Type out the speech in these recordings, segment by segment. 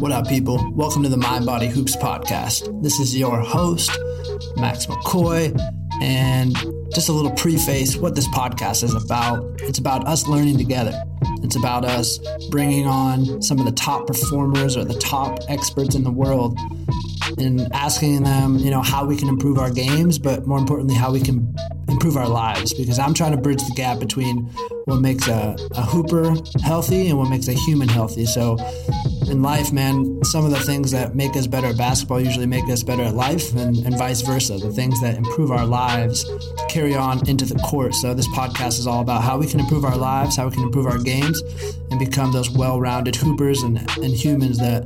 What up, people? Welcome to the Mind Body Hoops podcast. This is your host, Max McCoy, and just a little preface what this podcast is about. It's about us learning together. It's about us bringing on some of the top performers or the top experts in the world and asking them, how we can improve our games, but more importantly, how we can improve our lives, because I'm trying to bridge the gap between what makes a hooper healthy and what makes a human healthy. So in life, man, some of the things that make us better at basketball usually make us better at life, and vice versa. The things that improve our lives carry on into the court. So this podcast is all about how we can improve our lives, how we can improve our games, and become those well-rounded hoopers and humans that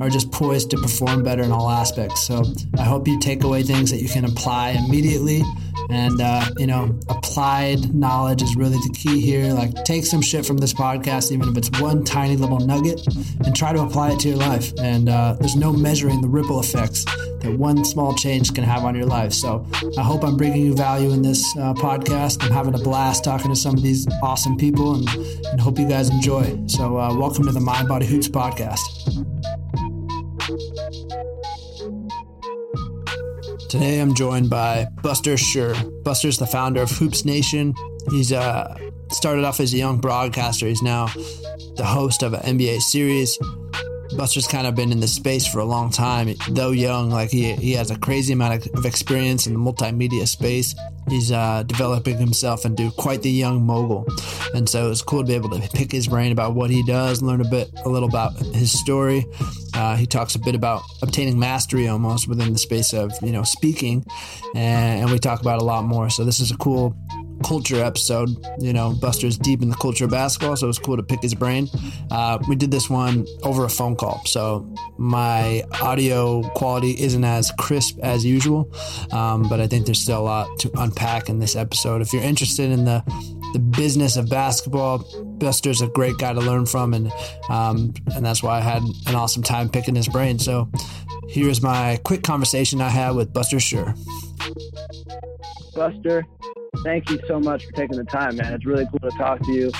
are just poised to perform better in all aspects. So I hope you take away things that you can apply immediately. And, applied knowledge is really the key here. Like, take some shit from this podcast, even if it's one tiny little nugget, and try to apply it to your life. And there's no measuring the ripple effects that one small change can have on your life. So I hope I'm bringing you value in this podcast. I'm having a blast talking to some of these awesome people, and hope you guys enjoy. So welcome to the Mind Body Hoops podcast. Today, I'm joined by Buster Schur. Buster's the founder of Hoops Nation. He's started off as a young broadcaster. He's now the host of an NBA series. Buster's kind of been in this space for a long time. Though young, like he has a crazy amount of experience in the multimedia space. He's developing himself into quite the young mogul. And so it's cool to be able to pick his brain about what he does, learn a little about his story. He talks a bit about obtaining mastery almost within the space of, speaking. And we talk about a lot more. So this is a cool culture episode. Buster's deep in the culture of basketball, so it was cool to pick his brain. We did this one over a phone call, so my audio quality isn't as crisp as usual, but I think there's still a lot to unpack in this episode. If you're interested in the business of basketball, Buster's a great guy to learn from, and that's why I had an awesome time picking his brain. So here's my quick conversation I had with Buster Schur. Buster, thank you so much for taking the time, man. It's really cool to talk to you.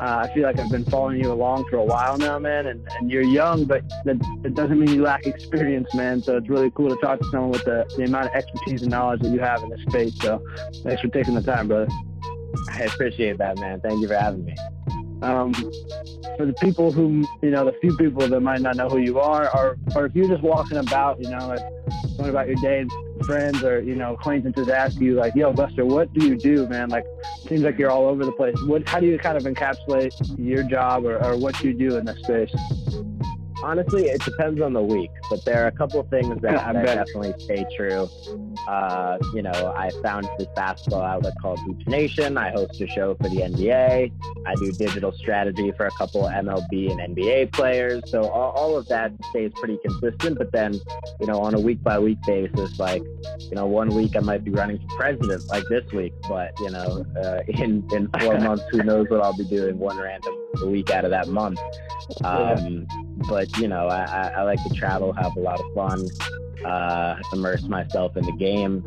I feel like I've been following you along for a while now, man, and you're young, but that doesn't mean you lack experience, man. So it's really cool to talk to someone with the amount of expertise and knowledge that you have in this space. So thanks for taking the time, brother. I appreciate that, man. Thank you for having me. For the people who, the few people that might not know who you are, or if you're just walking about, like going about your day, friends or acquaintances ask you, like, yo, Buster, what do you do, man? Like, seems like you're all over the place. How do you kind of encapsulate your job or what you do in this space? Honestly, it depends on the week, but there are a couple of things that definitely stay true. I founded this basketball outlet called Hoops Nation. I host a show for the NBA. I do digital strategy for a couple MLB and NBA players. So all of that stays pretty consistent. But then, on a week-by-week basis, like, one week I might be running for president, like this week. But, in 4 months, who knows what I'll be doing one random week out of that month. But, I like to travel, have a lot of fun, immerse myself in the game,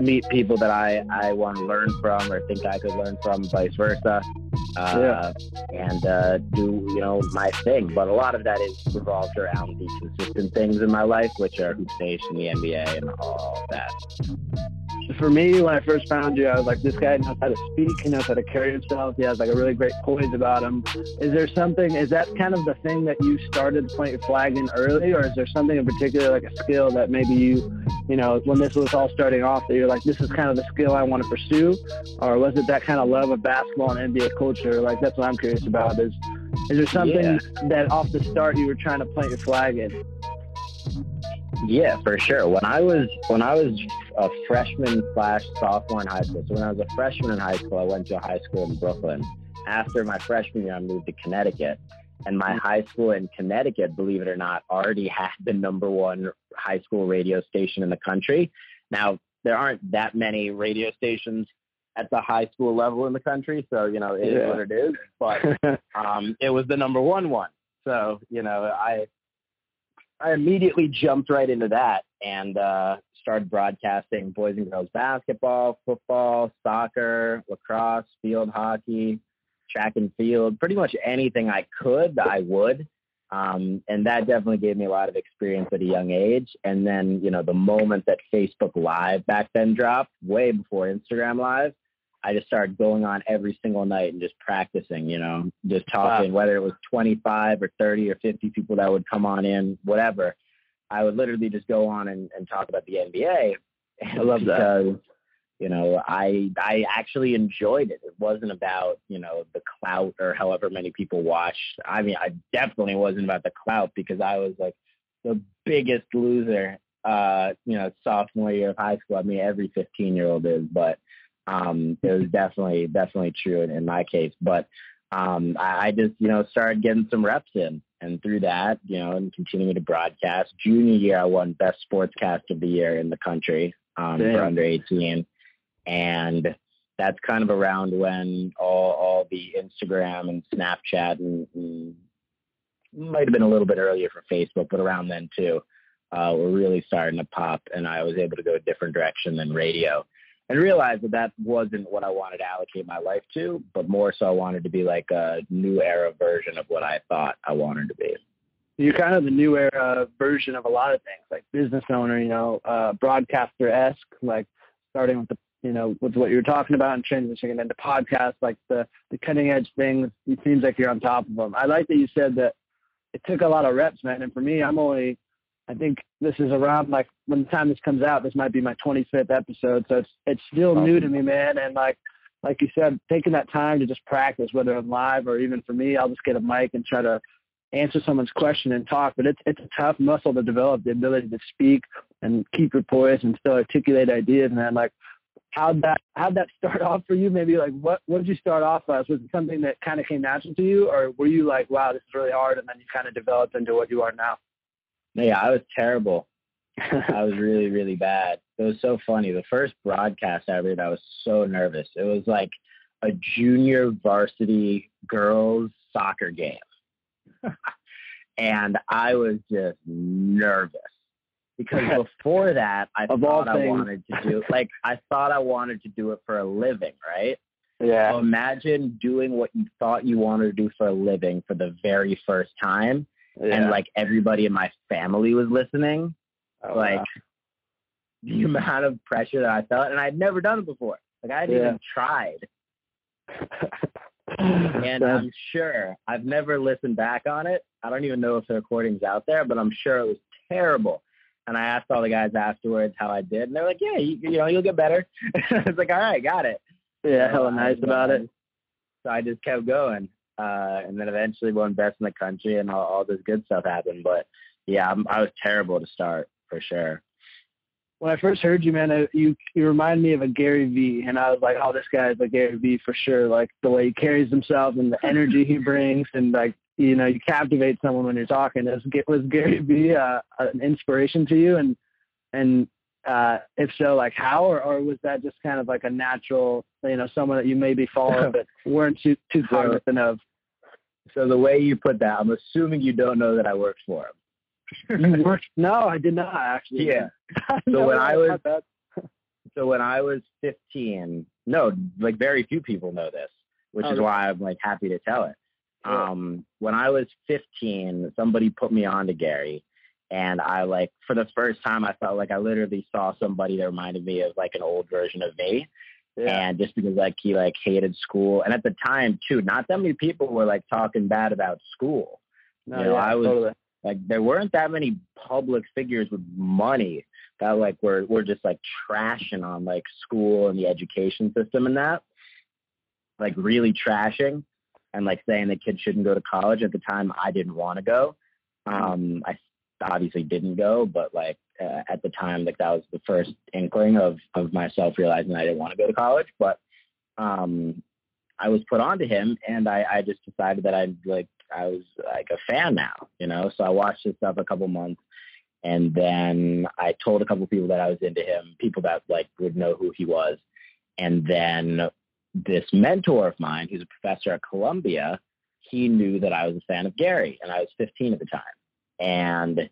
meet people that I want to learn from or think I could learn from, vice versa, and do, my thing. But a lot of that is revolved around the consistent things in my life, which are Hoops Nation, the NBA, and all that. For me, when I first found you, I was like, this guy knows how to speak, he knows how to carry himself, he has like a really great poise about him. Is that kind of the thing that you started flagging early, or is there something in particular, like a skill that maybe you, when this was all starting off, that you're like, this is kind of the skill I want to pursue? Or was it that kind of love of basketball and NBA culture? Like, that's what I'm curious about. Is there something that off the start you were trying to plant your flag in? Yeah, for sure. When I was a freshman/sophomore in high school. So when I was a freshman in high school, I went to a high school in Brooklyn. After my freshman year, I moved to Connecticut. And my high school in Connecticut, believe it or not, already had the number one high school radio station in the country. Now, there aren't that many radio stations at the high school level in the country. So, it is what it is. But it was the number one. So, I immediately jumped right into that and started broadcasting boys and girls basketball, football, soccer, lacrosse, field hockey, track and field, pretty much anything I could, I would. And that definitely gave me a lot of experience at a young age. And then, you know, the moment that Facebook Live back then dropped, way before Instagram Live, I just started going on every single night and just practicing, you know, just talking, wow. Whether it was 25 or 30 or 50 people that would come on in, whatever. I would literally just go on and talk about the NBA. I love that. Because, you know, I actually enjoyed it. It wasn't about, you know, the clout or however many people watch. I mean, I definitely wasn't about the clout because I was like the biggest loser, you know, sophomore year of high school. I mean, every 15-year-old is, but it was definitely true in my case. But I just, you know, started getting some reps in. And through that, you know, and continuing to broadcast. Junior year, I won Best Sportscast of the Year in the country for under 18. And that's kind of around when all the Instagram and Snapchat and might have been a little bit earlier for Facebook, but around then too, were really starting to pop. And I was able to go a different direction than radio and realized that that wasn't what I wanted to allocate my life to, but more so I wanted to be like a new era version of what I thought I wanted to be. You're kind of the new era version of a lot of things, like business owner, you know, broadcaster-esque, like starting with the, you know, with what you're talking about and transitioning into podcasts, like the cutting edge things. It seems like you're on top of them. I like that you said that it took a lot of reps, man. And for me, I think this is around, like, when the time this comes out, this might be my 25th episode. So it's still new to me, man. And like you said, taking that time to just practice, whether I'm live or even for me, I'll just get a mic and try to answer someone's question and talk. But it's a tough muscle to develop, the ability to speak and keep your poise and still articulate ideas. And then, like, how'd that start off for you? Maybe like what did you start off as? Was it something that kind of came natural to you, or were you like, wow, this is really hard, and then you kind of developed into what you are now? Yeah, I was terrible. I was really, really bad. It was so funny. The first broadcast I read, I was so nervous. It was like a junior varsity girls soccer game. And I was just nervous because before that, I thought I wanted to do it for a living, right? Yeah. So imagine doing what you thought you wanted to do for a living for the very first time. Yeah. And like everybody in my family was listening, the amount of pressure that I felt, and I'd never done it before. Like I hadn't even tried. And I'm sure I've never listened back on it. I don't even know if the recording's out there, but I'm sure it was terrible. And I asked all the guys afterwards how I did, and they're like, "Yeah, you know, you'll get better." I was like, "All right, got it." Yeah, hella nice about it. So I just kept going. And then eventually won Best in the Country and all this good stuff happened. But yeah, I was terrible to start for sure. When I first heard you, man, you remind me of a Gary Vee, and I was like, oh, this guy is a Gary Vee for sure. Like the way he carries himself and the energy he brings, and like, you know, you captivate someone when you're talking. Was Gary Vee an inspiration to you? And if so, like how, or was that just kind of like a natural, you know, someone that you maybe followed but weren't too cognizant of? So the way you put that, I'm assuming you don't know that I worked for him. No, I did not actually. Yeah. So when I was 15, no, like very few people know this, which is why I'm like happy to tell it. Yeah. When I was 15, somebody put me on to Gary. And I like, for the first time, I felt like I literally saw somebody that reminded me of like an old version of me. Yeah. And just because like, he like hated school. And at the time too, not that many people were like talking bad about school. No, you know, like, there weren't that many public figures with money that like, were just like trashing on like school and the education system and that, like really trashing and like saying that kids shouldn't go to college. At the time, I didn't want to go. I obviously didn't go, but like at the time, like that was the first inkling of myself realizing I didn't want to go to college. But I was put on to him, and I just decided that I was like a fan now, you know. So I watched his stuff a couple months, and then I told a couple people that I was into him, people that like would know who he was. And then this mentor of mine, who's a professor at Columbia, he knew that I was a fan of Gary, and I was 15 at the time. And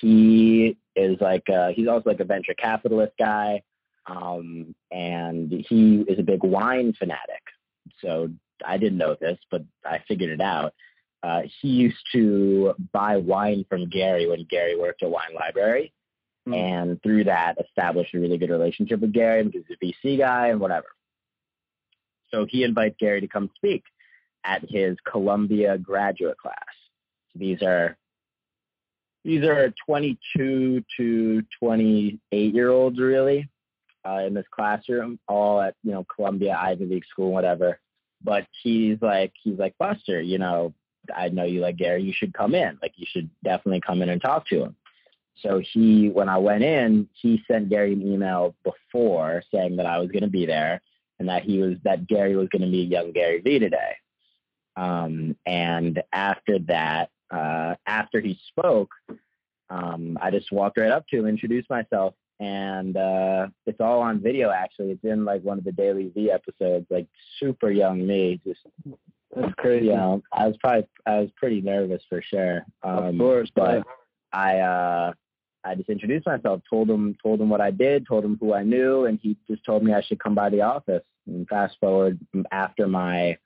he is like, he's also like a venture capitalist guy. And he is a big wine fanatic. So I didn't know this, but I figured it out. He used to buy wine from Gary when Gary worked at Wine Library. Mm. And through that, established a really good relationship with Gary because he's a VC guy and whatever. So he invites Gary to come speak at his Columbia graduate class. These are 22 to 28-year-olds, really, in this classroom, all at, you know, Columbia, Ivy League school, whatever. But he's like, Buster, you know, I know you like Gary. You should come in. Like, you should definitely come in and talk to him. So when I went in, he sent Gary an email before saying that I was going to be there and that that Gary was going to meet young Gary Vee today. And after that, after he spoke, I just walked right up to him, introduced myself, and it's all on video, actually. It's in, like, one of the Daily V episodes, like, super young me. Just, that's crazy. You know, I was pretty nervous for sure. Of course, but yeah. I just introduced myself, told him what I did, told him who I knew, and he just told me I should come by the office. And fast forward, after my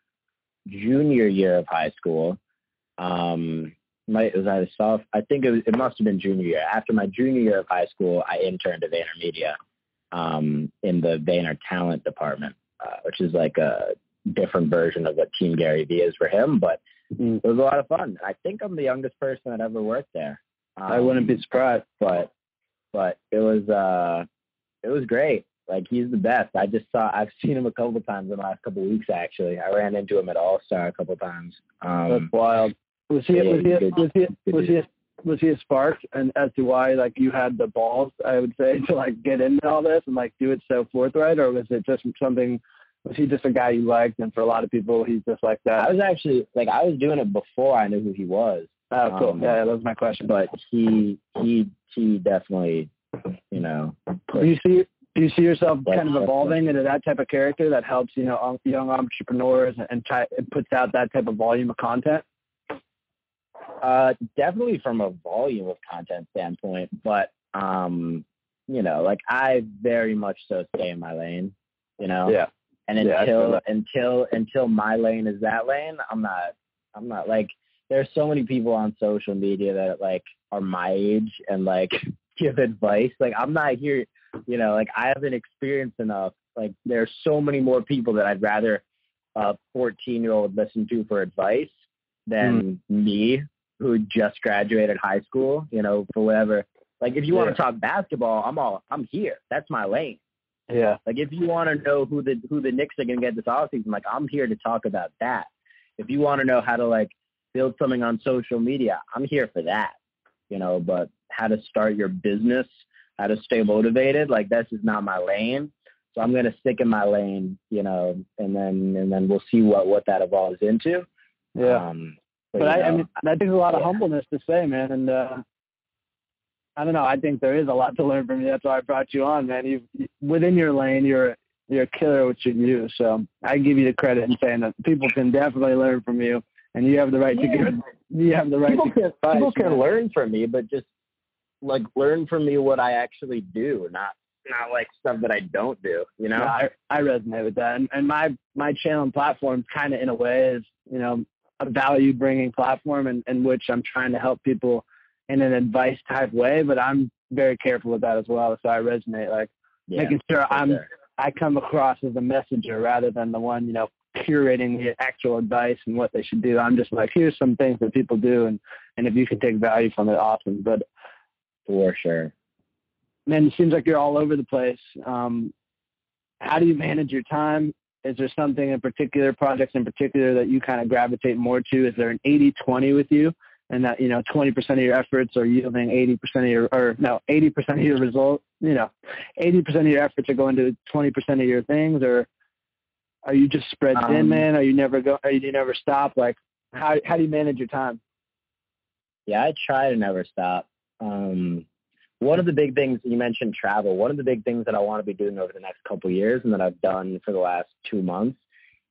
junior year of high school, it must have been junior year. After my junior year of high school, I interned at VaynerMedia in the Vayner Talent department, which is like a different version of what Team Gary Vee is for him, but it was a lot of fun. I think I'm the youngest person that ever worked there. I wouldn't be surprised, but it was great. Like, he's the best. I've seen him a couple of times in the last couple of weeks, actually. I ran into him at All-Star a couple of times. That's wild. Was he a spark? And as to why, like, you had the balls, I would say, to, like, get into all this and, like, do it so forthright? Or was it just something, was he just a guy you liked? And for a lot of people, he's just like that. I was actually, like, I was doing it before I knew who he was. Oh, cool. Yeah, that was my question. But he definitely, you know. Do you see yourself kind of evolving into that type of character that helps, you know, young entrepreneurs and puts out that type of volume of content? Definitely from a volume of content standpoint, but, you know, like, I very much so stay in my lane, you know? Yeah. And until my lane is that lane, I'm not like, there's so many people on social media that, like, are my age and, like, give advice. Like, I'm not here, you know, like, I haven't experienced enough. Like, there's so many more people that I'd rather a 14-year-old listen to for advice than me, who just graduated high school, you know, for whatever. Like, if you want to talk basketball, I'm here. That's my lane. Yeah. Like, if you want to know who the Knicks are going to get this offseason, like, I'm here to talk about that. If you want to know how to, like, build something on social media, I'm here for that, you know. But how to start your business, how to stay motivated, like, that's just not my lane. So I'm going to stick in my lane, you know, and then we'll see what that evolves into. Yeah. But I mean, I think there's a lot of humbleness to say, man. And I don't know, I think there is a lot to learn from you. That's why I brought you on, man. You, within your lane, you're a killer at what you do. So I give you the credit in saying that people can definitely learn from you. And you have the right to give. You have the right to give advice. People can learn from me, but just, like, learn from me what I actually do, not like stuff that I don't do. You know, I resonate with that. And my channel and platform, kind of in a way, is, you know, a value bringing platform, in which I'm trying to help people in an advice type way. But I'm very careful with that as well. So I resonate, like, making sure I come across as a messenger rather than the one, you know, curating the actual advice and what they should do. I'm just like, here's some things that people do, and if you can take value from it, awesome. But for sure, man, it seems like you're all over the place. How do you manage your time? Is there something in particular, projects in particular, that you kind of gravitate more to? Is there an 80-20 with you, and that, you know, 20% of your efforts are yielding 80% of your, or no, 80% of your result, you know, 80% of your efforts are going to 20% of your things? Or are you just spread thin, man? Are you never stop? Like, how do you manage your time? Yeah, I try to never stop. One of the big things, you mentioned travel. One of the big things that I want to be doing over the next couple of years, and that I've done for the last 2 months,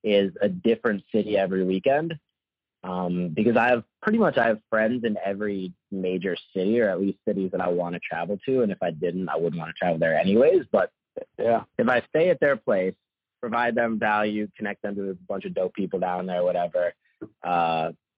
is a different city every weekend. Because I have friends in every major city, or at least cities that I want to travel to. And if I didn't, I wouldn't want to travel there anyways. But if I stay at their place, provide them value, connect them to a bunch of dope people down there, whatever.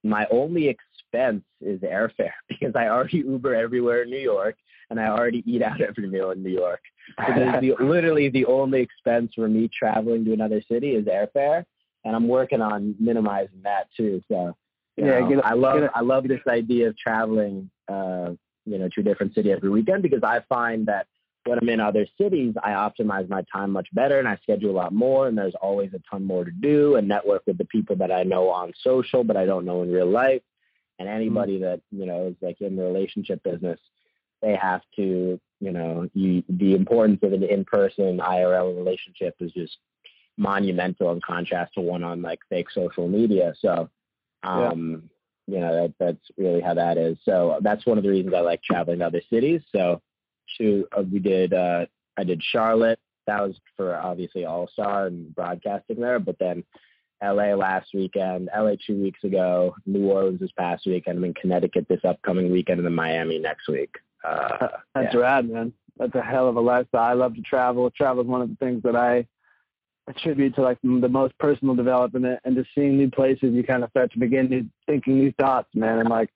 my only expense is airfare because I already Uber everywhere in New York and I already eat out every meal in New York. So literally the only expense for me traveling to another city is airfare. And I'm working on minimizing that too. So I love this idea of traveling, to a different city every weekend because I find that when I'm in other cities, I optimize my time much better and I schedule a lot more and there's always a ton more to do and network with the people that I know on social, but I don't know in real life. And anybody that, is like in the relationship business, they have to, the importance of an in-person IRL relationship is just monumental in contrast to one on like fake social media. So, that's really how that is. So that's one of the reasons I like traveling to other cities. So, I did Charlotte. That was for obviously All-Star and broadcasting there, but then LA last weekend, LA 2 weeks ago, New Orleans this past week, and I'm in Connecticut this upcoming weekend and then Miami next week. That's rad, man. That's a hell of a lifestyle. I love to travel. Travel is one of the things that I attribute to like the most personal development, and just seeing new places, you kind of start to begin thinking new thoughts, man. And like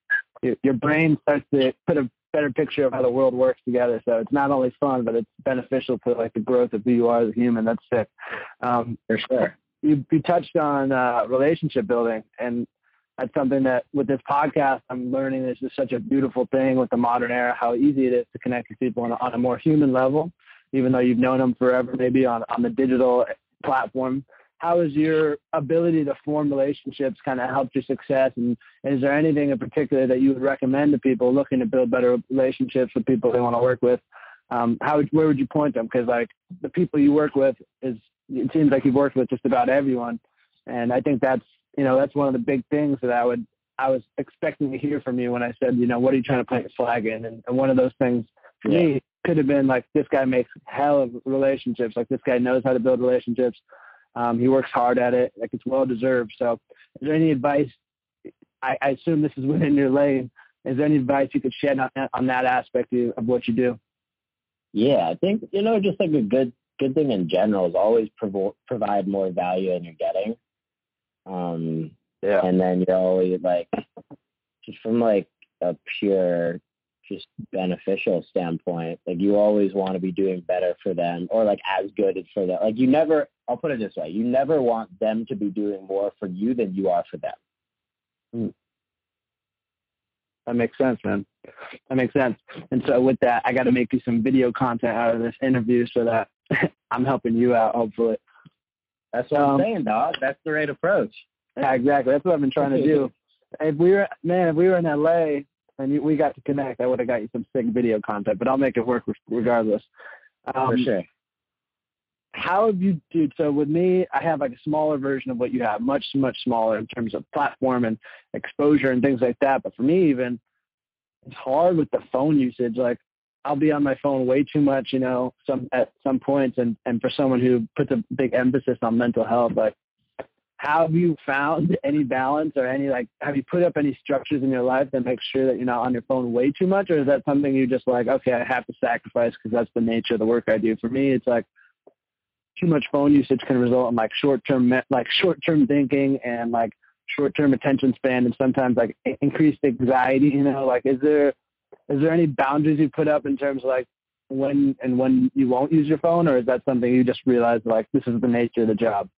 your brain starts to put a better picture of how the world works together. So it's not only fun, but it's beneficial to like the growth of who you are as a human. That's sick. For sure. You touched on relationship building, and that's something that with this podcast, I'm learning is just such a beautiful thing with the modern era, how easy it is to connect with people on a more human level, even though you've known them forever, maybe on the digital platform. How has your ability to form relationships kind of helped your success? And is there anything in particular that you would recommend to people looking to build better relationships with people they want to work with? Where would you point them? Because like the people you work with it seems like you've worked with just about everyone. And I think that's one of the big things that I was expecting to hear from you when I said, what are you trying to plant your flag in? And one of those things for me could have been like, this guy makes hell of relationships. Like this guy knows how to build relationships. He works hard at it. Like it's well-deserved. So is there any advice? I assume this is within your lane. Is there any advice you could shed on that aspect of what you do? Yeah, I think, just like a good thing in general is always provide more value than you're getting. And then you're always like, just from like a pure, just beneficial standpoint, like you always want to be doing better for them or like as good as for them. Like you never, I'll put it this way, you never want them to be doing more for you than you are for them. That makes sense, man. That makes sense. And so with that, I got to make you some video content out of this interview so that I'm helping you out, hopefully. That's what I'm saying, dog. That's the right approach. Yeah, exactly. That's what I've been trying to do. If we were in LA, and we got to connect, I would have got you some sick video content, but I'll make it work regardless. For sure. How have you, dude, so with me, I have like a smaller version of what you have, much, much smaller in terms of platform and exposure and things like that. But for me even, it's hard with the phone usage. Like I'll be on my phone way too much, at some points. And for someone who puts a big emphasis on mental health, like, have you found any balance or any, like, have you put up any structures in your life that make sure that you're not on your phone way too much? Or is that something you just like, okay, I have to sacrifice because that's the nature of the work I do. For me, it's like too much phone usage can result in short-term thinking and like short-term attention span and sometimes like increased anxiety, like, is there any boundaries you put up in terms of like when you won't use your phone? Or is that something you just realize like, this is the nature of the job?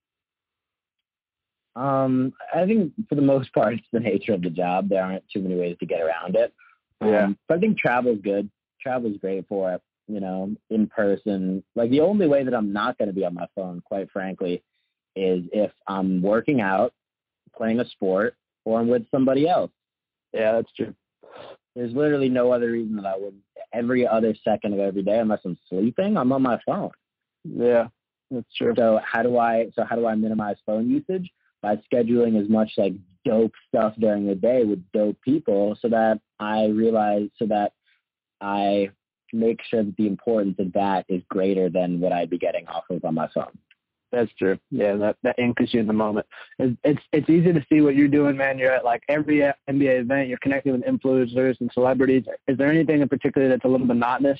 I think for the most part, it's the nature of the job. There aren't too many ways to get around it. But I think travel's good. Travel's great for it, in person. Like the only way that I'm not going to be on my phone, quite frankly, is if I'm working out, playing a sport, or I'm with somebody else. Yeah, that's true. There's literally no other reason that I would. Every other second of every day, unless I'm sleeping, I'm on my phone. Yeah, that's true. So how do I minimize phone usage? By scheduling as much like dope stuff during the day with dope people so that I make sure that the importance of that is greater than what I'd be getting off of on my phone. That's true. Yeah. That anchors you in the moment. It's easy to see what you're doing, man. You're at like every NBA event, you're connecting with influencers and celebrities. Is there anything in particular that's a little monotonous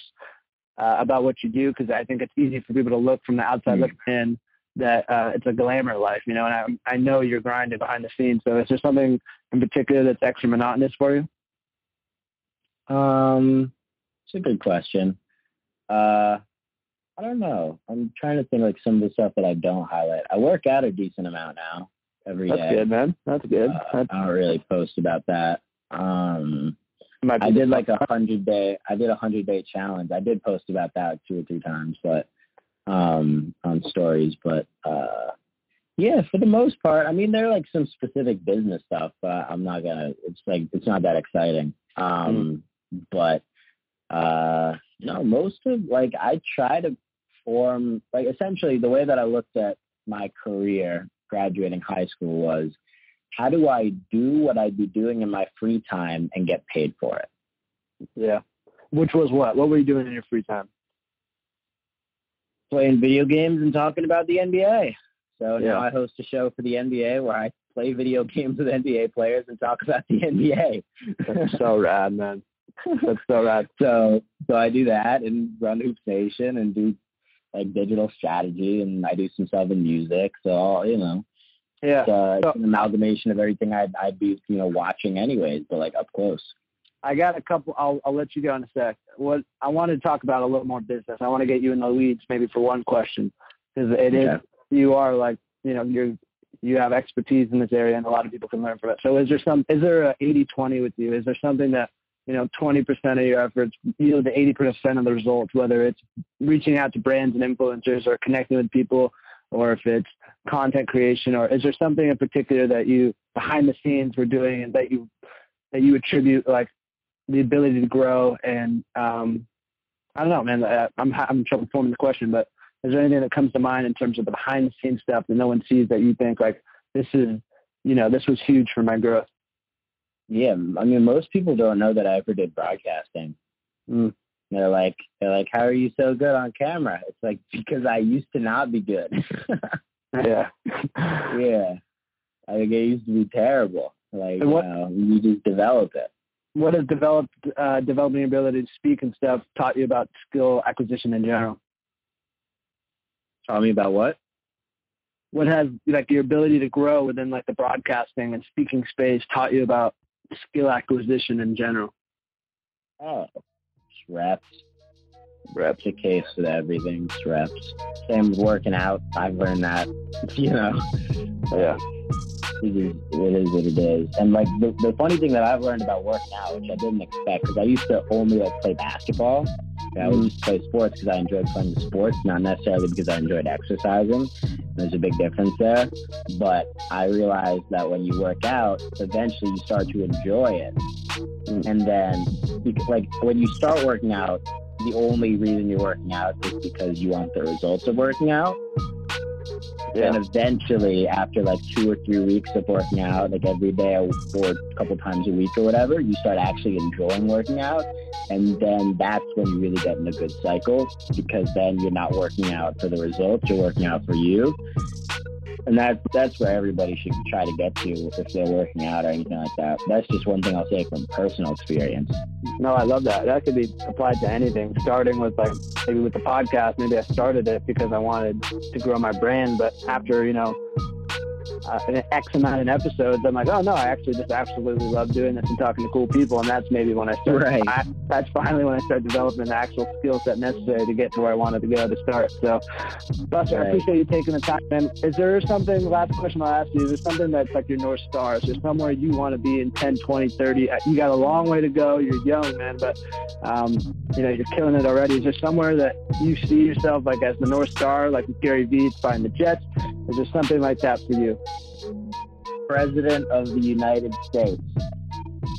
about what you do? Cause I think it's easy for people to look from the outside looking in that it's a glamour life, you know, and I know you're grinding behind the scenes. So is there something in particular that's extra monotonous for you? It's a good question. I don't know. I'm trying to think like some of the stuff that I don't highlight. I work out a decent amount now every day. That's good, man. That's good. I don't really post about that. I did like 100-day. I did 100-day challenge. I did post about that 2 or 3 times, but on stories. But yeah, for the most part, I mean, there are like some specific business stuff. But I'm not gonna. It's like it's not that exciting. But no, most of like I try to form like essentially the way that I looked at my career graduating high school was, how do I do what I'd be doing in my free time and get paid for it? Yeah. Which was what? What were you doing in your free time? Playing video games and talking about the NBA. So yeah. Now I host a show for the NBA where I play video games with NBA players and talk about the NBA. That's so rad, man. That's so rad. So I do that and run Hoops Nation and do like digital strategy, and I do some stuff in music. So, you know. Yeah, it's an amalgamation of everything I'd be, you know, watching anyways, but like up close. I got a couple. I'll let you go in a sec. What I want to talk about a little more business. I want to get you in the weeds maybe for one question, because it is you are like, you know, you have expertise in this area and a lot of people can learn from it. So is there a 80-20 with you? Is there something that, you know, 20% of your efforts yield the 80% of the results, whether it's reaching out to brands and influencers or connecting with people, or if it's content creation, or is there something in particular that you behind the scenes were doing and that you attribute like the ability to grow? And I don't know, man, I'm trouble forming the question, but is there anything that comes to mind in terms of the behind the scenes stuff that no one sees that you think like this is, you know, this was huge for my growth? Yeah, I mean, most people don't know that I ever did broadcasting. They're like, how are you so good on camera? It's like, because I used to not be good. Yeah. Yeah. I think it used to be terrible. Like, you just develop it. What has developing your ability to speak and stuff taught you about skill acquisition in general? Taught me about what? What has, like, your ability to grow within, like, the broadcasting and speaking space taught you about skill acquisition in general? Oh. Reps the case with everything. It's reps. Same with working out. I've learned that, you know. Yeah. It is what it is. And like the funny thing that I've learned about working out, which I didn't expect, because I used to only like play basketball. I would just play sports because I enjoyed playing the sports, not necessarily because I enjoyed exercising. There's a big difference there. But I realized that when you work out, eventually you start to enjoy it. And then, like, when you start working out, the only reason you're working out is because you want the results of working out. Yeah. And eventually, after like 2 or 3 weeks of working out, like every day or a couple times a week or whatever, you start actually enjoying working out. And then that's when you really get in a good cycle, because then you're not working out for the results, you're working out for you. And that's where everybody should try to get to if they're working out or anything like that. That's just one thing I'll say from personal experience. No, I love that. That could be applied to anything, starting with like maybe with the podcast. Maybe I started it because I wanted to grow my brand, but after, you know, an X amount of episodes, I'm like, oh no, I actually just absolutely love doing this and talking to cool people. And that's maybe when I start. Right. That's finally when I start developing the actual skill set necessary to get to where I wanted to go to start. So, Buster, right. I appreciate you taking the time. And is there something, last question I'll ask you, is there something that's like your North Star? Is there somewhere you want to be in 10, 20, 30? You got a long way to go. You're young, man, but you know, you're killing it already. Is there somewhere that you see yourself like as the North Star, like with Gary Vee, find the Jets? Is there something like that for you? President of the United States.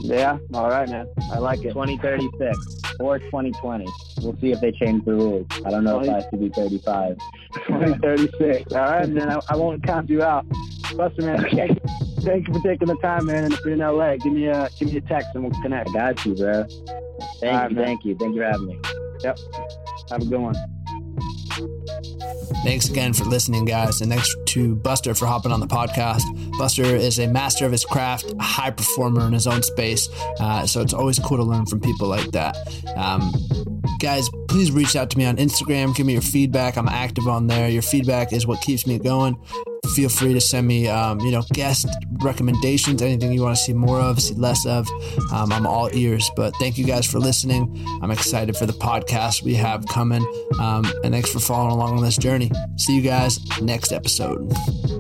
Yeah, all right, man. I like it. 2036 or 2020. We'll see if they change the rules. I don't know if I have to be 35. 2036. All right, man. I won't count you out. Buster, man. Okay. Thank you for taking the time, man. And if you're in LA, give me a text and we'll connect. I got you, bro. Thank you. Thank you for having me. Yep. Have a good one. Thanks again for listening, guys, and thanks to Buster for hopping on the podcast. Buster is a master of his craft, a high performer in his own space, so it's always cool to learn from people like that. Guys, please reach out to me on Instagram. Give me your feedback. I'm active on there. Your feedback is what keeps me going. Feel free to send me, guest recommendations, anything you want to see more of, see less of. I'm all ears. But thank you guys for listening. I'm excited for the podcast we have coming. And thanks for following along on this journey. See you guys next episode.